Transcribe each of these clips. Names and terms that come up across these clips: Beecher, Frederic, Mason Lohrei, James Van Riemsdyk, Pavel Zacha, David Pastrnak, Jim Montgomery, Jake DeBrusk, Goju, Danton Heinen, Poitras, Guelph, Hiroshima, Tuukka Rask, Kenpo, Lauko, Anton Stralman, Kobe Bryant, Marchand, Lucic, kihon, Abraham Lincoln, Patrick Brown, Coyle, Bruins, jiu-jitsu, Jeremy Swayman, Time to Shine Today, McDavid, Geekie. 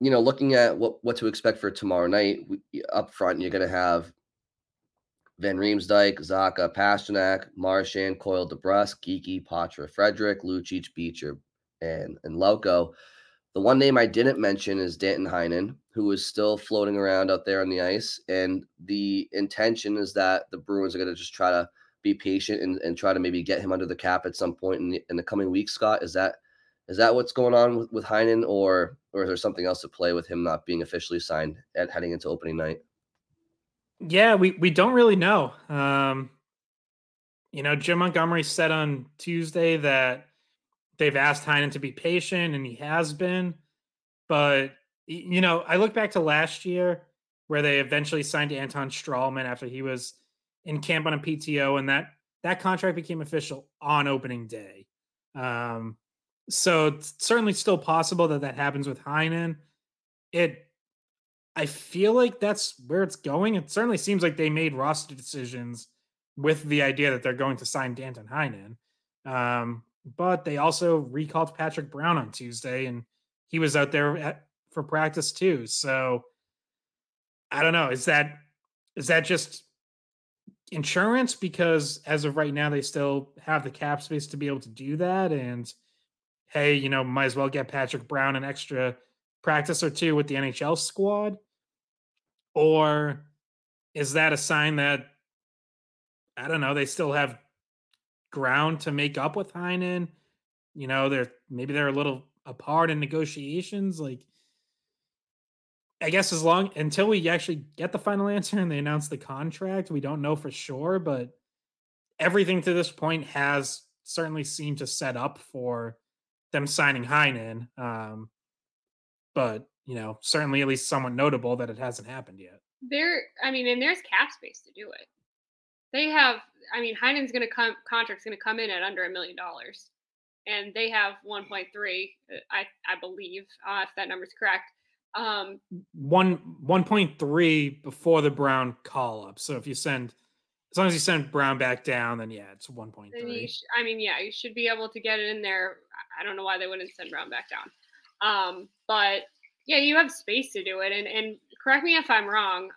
you know, looking at what to expect for tomorrow night, up front, you're going to have Van Riemsdyk, Zacha, Pastrnak, Marchand, Coyle, DeBrusk, Geekie, Poitras, Frederic, Lucic, Beecher, and Lauko. The one name I didn't mention is Danton Heinen, who is still floating around out there on the ice. And the intention is that the Bruins are going to just try to be patient and try to maybe get him under the cap at some point in the coming week. Scott, is that what's going on with Heinen, or is there something else to play with him not being officially signed at heading into opening night? Yeah, we don't really know. Jim Montgomery said on Tuesday that they've asked Heinen to be patient, and he has been. But, I look back to last year where they eventually signed Anton Stralman after he was in camp on a PTO, and that contract became official on opening day. So it's certainly still possible that happens with Heinen. I feel like that's where it's going. It certainly seems like they made roster decisions with the idea that they're going to sign Danton Heinen. But they also recalled Patrick Brown on Tuesday, and he was out there for practice too. So I don't know. Is that just insurance? Because as of right now, they still have the cap space to be able to do that. And hey, might as well get Patrick Brown an extra practice or two with the NHL squad? Or is that a sign that, I don't know, they still have ground to make up with Heinen? They're a little apart in negotiations. Like, I guess as long until we actually get the final answer and they announce the contract, we don't know for sure, but everything to this point has certainly seemed to set up for them signing Heinen. But, certainly at least somewhat notable that it hasn't happened yet. And there's cap space to do it. They have, Heinen's contract's going to come in at under $1 million. And they have 1.3, I believe, if that number's correct. 1.3 before the Brown call-up. So as long as you send Brown back down, then yeah, it's 1.3. You should be able to get it in there. I don't know why they wouldn't send Brown back down. But yeah, you have space to do it. And correct me if I'm wrong.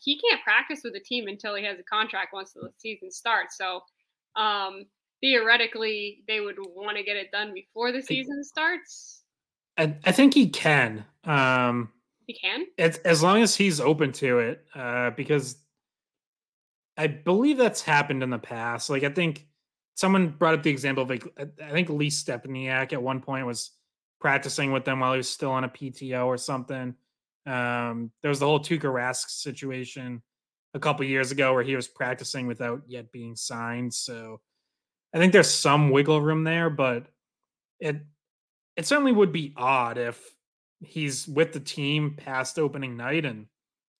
He can't practice with the team until he has a contract once the season starts. So, theoretically they would want to get it done before the season starts. I think he can. He can? As long as he's open to it, because I believe that's happened in the past. Like, I think someone brought up the example of, like, I think Lee Stepaniak at one point was practicing with them while he was still on a PTO or something. There was the whole Tuukka Rask situation a couple years ago where he was practicing without yet being signed. So I think there's some wiggle room there, but it certainly would be odd if he's with the team past opening night and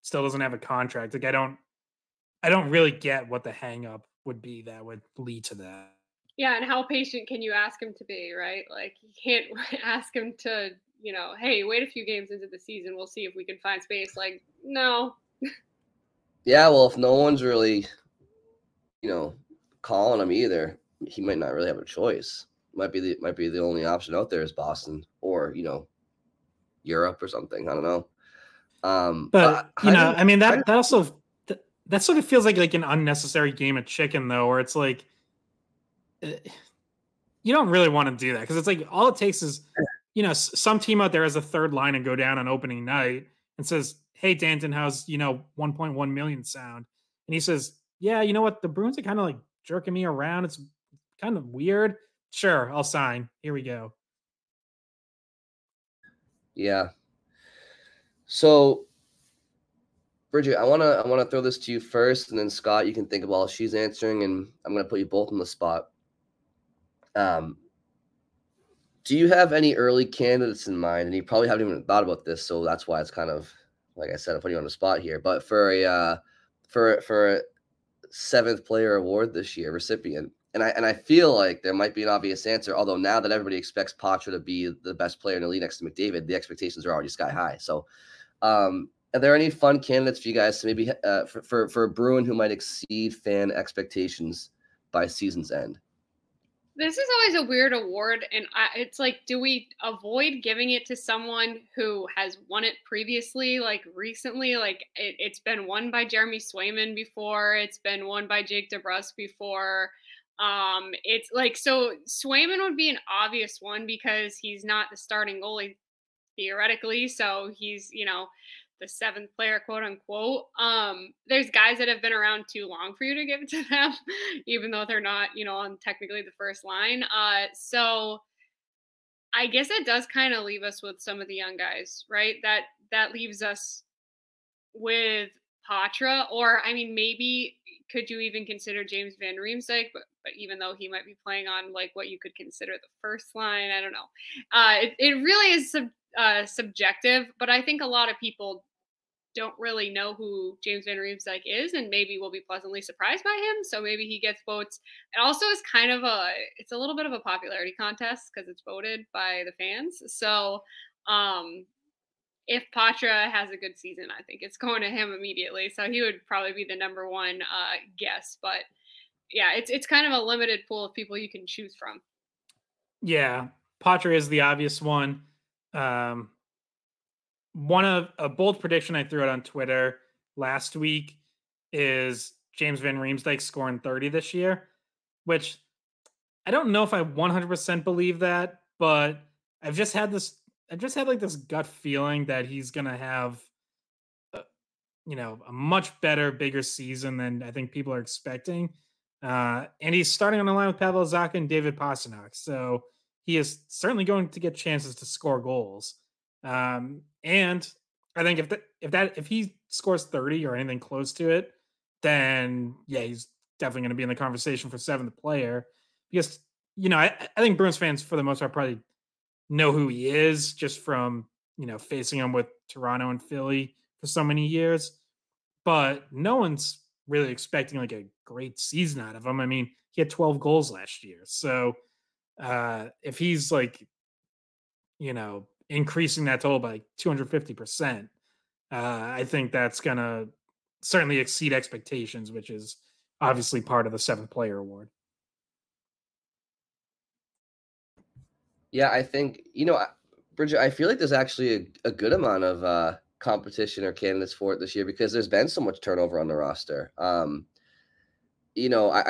still doesn't have a contract. Like, I don't really get what the hang up would be that would lead to that. Yeah, and how patient can you ask him to be, right? Like, you can't ask him to, hey, wait a few games into the season. We'll see if we can find space. Like, no. Yeah, well, if no one's really, calling him either, he might not really have a choice. Might be the only option out there is Boston or, Europe or something. I don't know. That sort of feels like an unnecessary game of chicken, though, where it's like, you don't really want to do that, because it's like all it takes is, some team out there has a third line and go down on opening night and says, "Hey, Danton, how's 1.1 million sound?" And he says, "Yeah, you know what? The Bruins are kind of like jerking me around. It's kind of weird. Sure, I'll sign. Here we go." Yeah. So, Bridget, I want to throw this to you first, and then Scott, you can think of while she's answering, and I'm going to put you both on the spot. Do you have any early candidates in mind? And you probably haven't even thought about this, so that's why it's kind of, like I said, I'm putting you on the spot here. But for a seventh player award this year recipient, and I feel like there might be an obvious answer. Although now that everybody expects Poitras to be the best player in the league next to McDavid, the expectations are already sky high. So, are there any fun candidates for you guys to maybe for a Bruin who might exceed fan expectations by season's end? This is always a weird award, and it's like, do we avoid giving it to someone who has won it previously, like recently? Like, it's been won by Jeremy Swayman before. It's been won by Jake DeBrusk before. It's like, so Swayman would be an obvious one because he's not the starting goalie, theoretically. So he's, you know, the seventh player, quote unquote. There's guys that have been around too long for you to give it to them, even though they're not, you know, on technically the first line. So I guess it does kind of leave us with some of the young guys, right? That leaves us with Poitras, or I mean, maybe could you even consider James Van Riemsdyk? But even though he might be playing on like what you could consider the first line, I don't know. It really is subjective, but I think a lot of people don't really know who James Van Riemsdyk is, and maybe will be pleasantly surprised by him. So maybe he gets votes. It also is kind of it's a little bit of a popularity contest because it's voted by the fans. So if Poitras has a good season, I think it's going to him immediately. So he would probably be the number one guess. But yeah, it's kind of a limited pool of people you can choose from. Yeah, Poitras is the obvious one. One of a bold prediction I threw out on Twitter last week is James Van Riemsdyk scoring 30 this year, which I don't know if I 100% believe that, but I've just had like this gut feeling that he's going to have, a much better, bigger season than I think people are expecting. And he's starting on the line with Pavel Zacha and David Pastrnak. So he is certainly going to get chances to score goals. And I think if he scores 30 or anything close to it, then yeah, he's definitely going to be in the conversation for seventh player, because, I think Bruins fans for the most part probably know who he is just from, facing him with Toronto and Philly for so many years, but no one's really expecting like a great season out of him. I mean, he had 12 goals last year. So, if he's like, increasing that total by 250%, I think that's going to certainly exceed expectations, which is obviously part of the seventh player award. Yeah, I think, Bridget, I feel like there's actually a good amount of competition or candidates for it this year because there's been so much turnover on the roster. I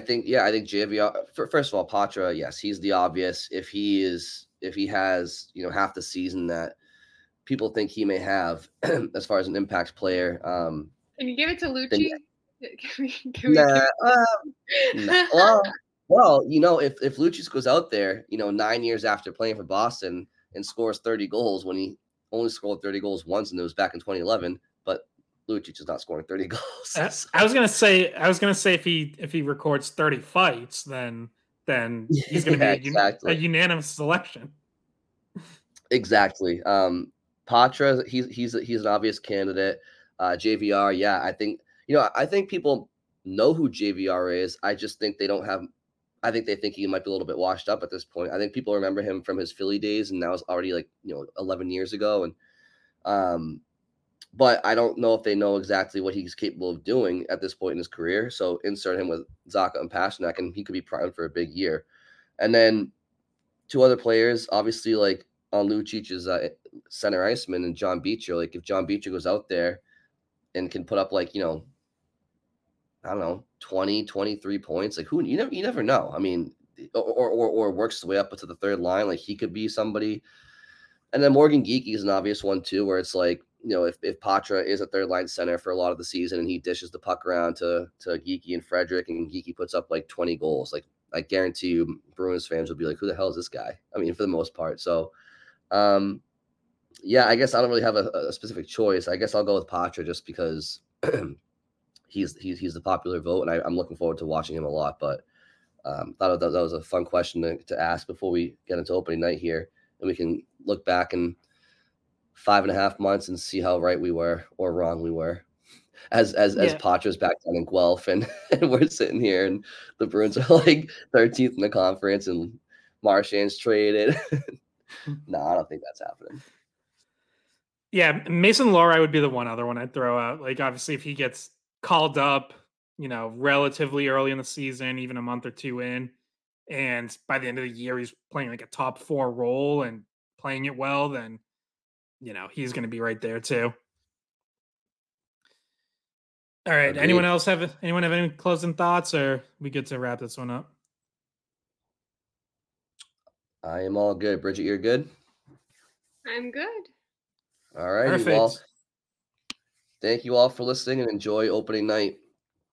think JVR, first of all, Poitras, yes, he's the obvious. If he has, half the season that people think he may have as far as an impact player. Can you give it to Lucic? Well, if Lucic goes out there, 9 years after playing for Boston and scores 30 goals when he only scored 30 goals once, and it was back in 2011, but Lucic is not scoring 30 goals. I was going to say if he records 30 fights, then he's going to be a unanimous selection. Exactly. Poitras, he's an obvious candidate. JVR, yeah, I think people know who JVR is. I just think they think he might be a little bit washed up at this point. I think people remember him from his Philly days, and that was already 11 years ago. And, but I don't know if they know exactly what he's capable of doing at this point in his career. So insert him with Zacha and Pastrnak, and he could be primed for a big year. And then two other players, obviously, like on Lucic is center iceman and John Beecher. Like if John Beecher goes out there and can put up 20, 23 points, like who, you never know. I mean, or works the way up to the third line. Like he could be somebody. And then Morgan Geekie is an obvious one too, where it's like, if Poitras is a third line center for a lot of the season and he dishes the puck around to Geekie and Frederic, and Geekie puts up 20 goals, I guarantee you Bruins fans will be like, who the hell is this guy? I mean, for the most part. So, I guess I don't really have a specific choice. I guess I'll go with Poitras just because he's the popular vote, and I'm looking forward to watching him a lot. But thought that was a fun question to ask before we get into opening night here, and we can look back and 5.5 months and see how right we were or wrong we were as Poitras back down in Guelph, and we're sitting here and the Bruins are 13th in the conference and Marchand's traded. No, I don't think that's happening. Yeah. Mason Lohrei would be the one other one I'd throw out. Obviously if he gets called up, relatively early in the season, even a month or two in, and by the end of the year he's playing like a top four role and playing it well, then, you know, he's going to be right there too. All right. Agreed. Anyone have any closing thoughts, or we good to wrap this one up? I am all good. Bridget, you're good? I'm good. All right. Perfect. Thank you all for listening and enjoy opening night.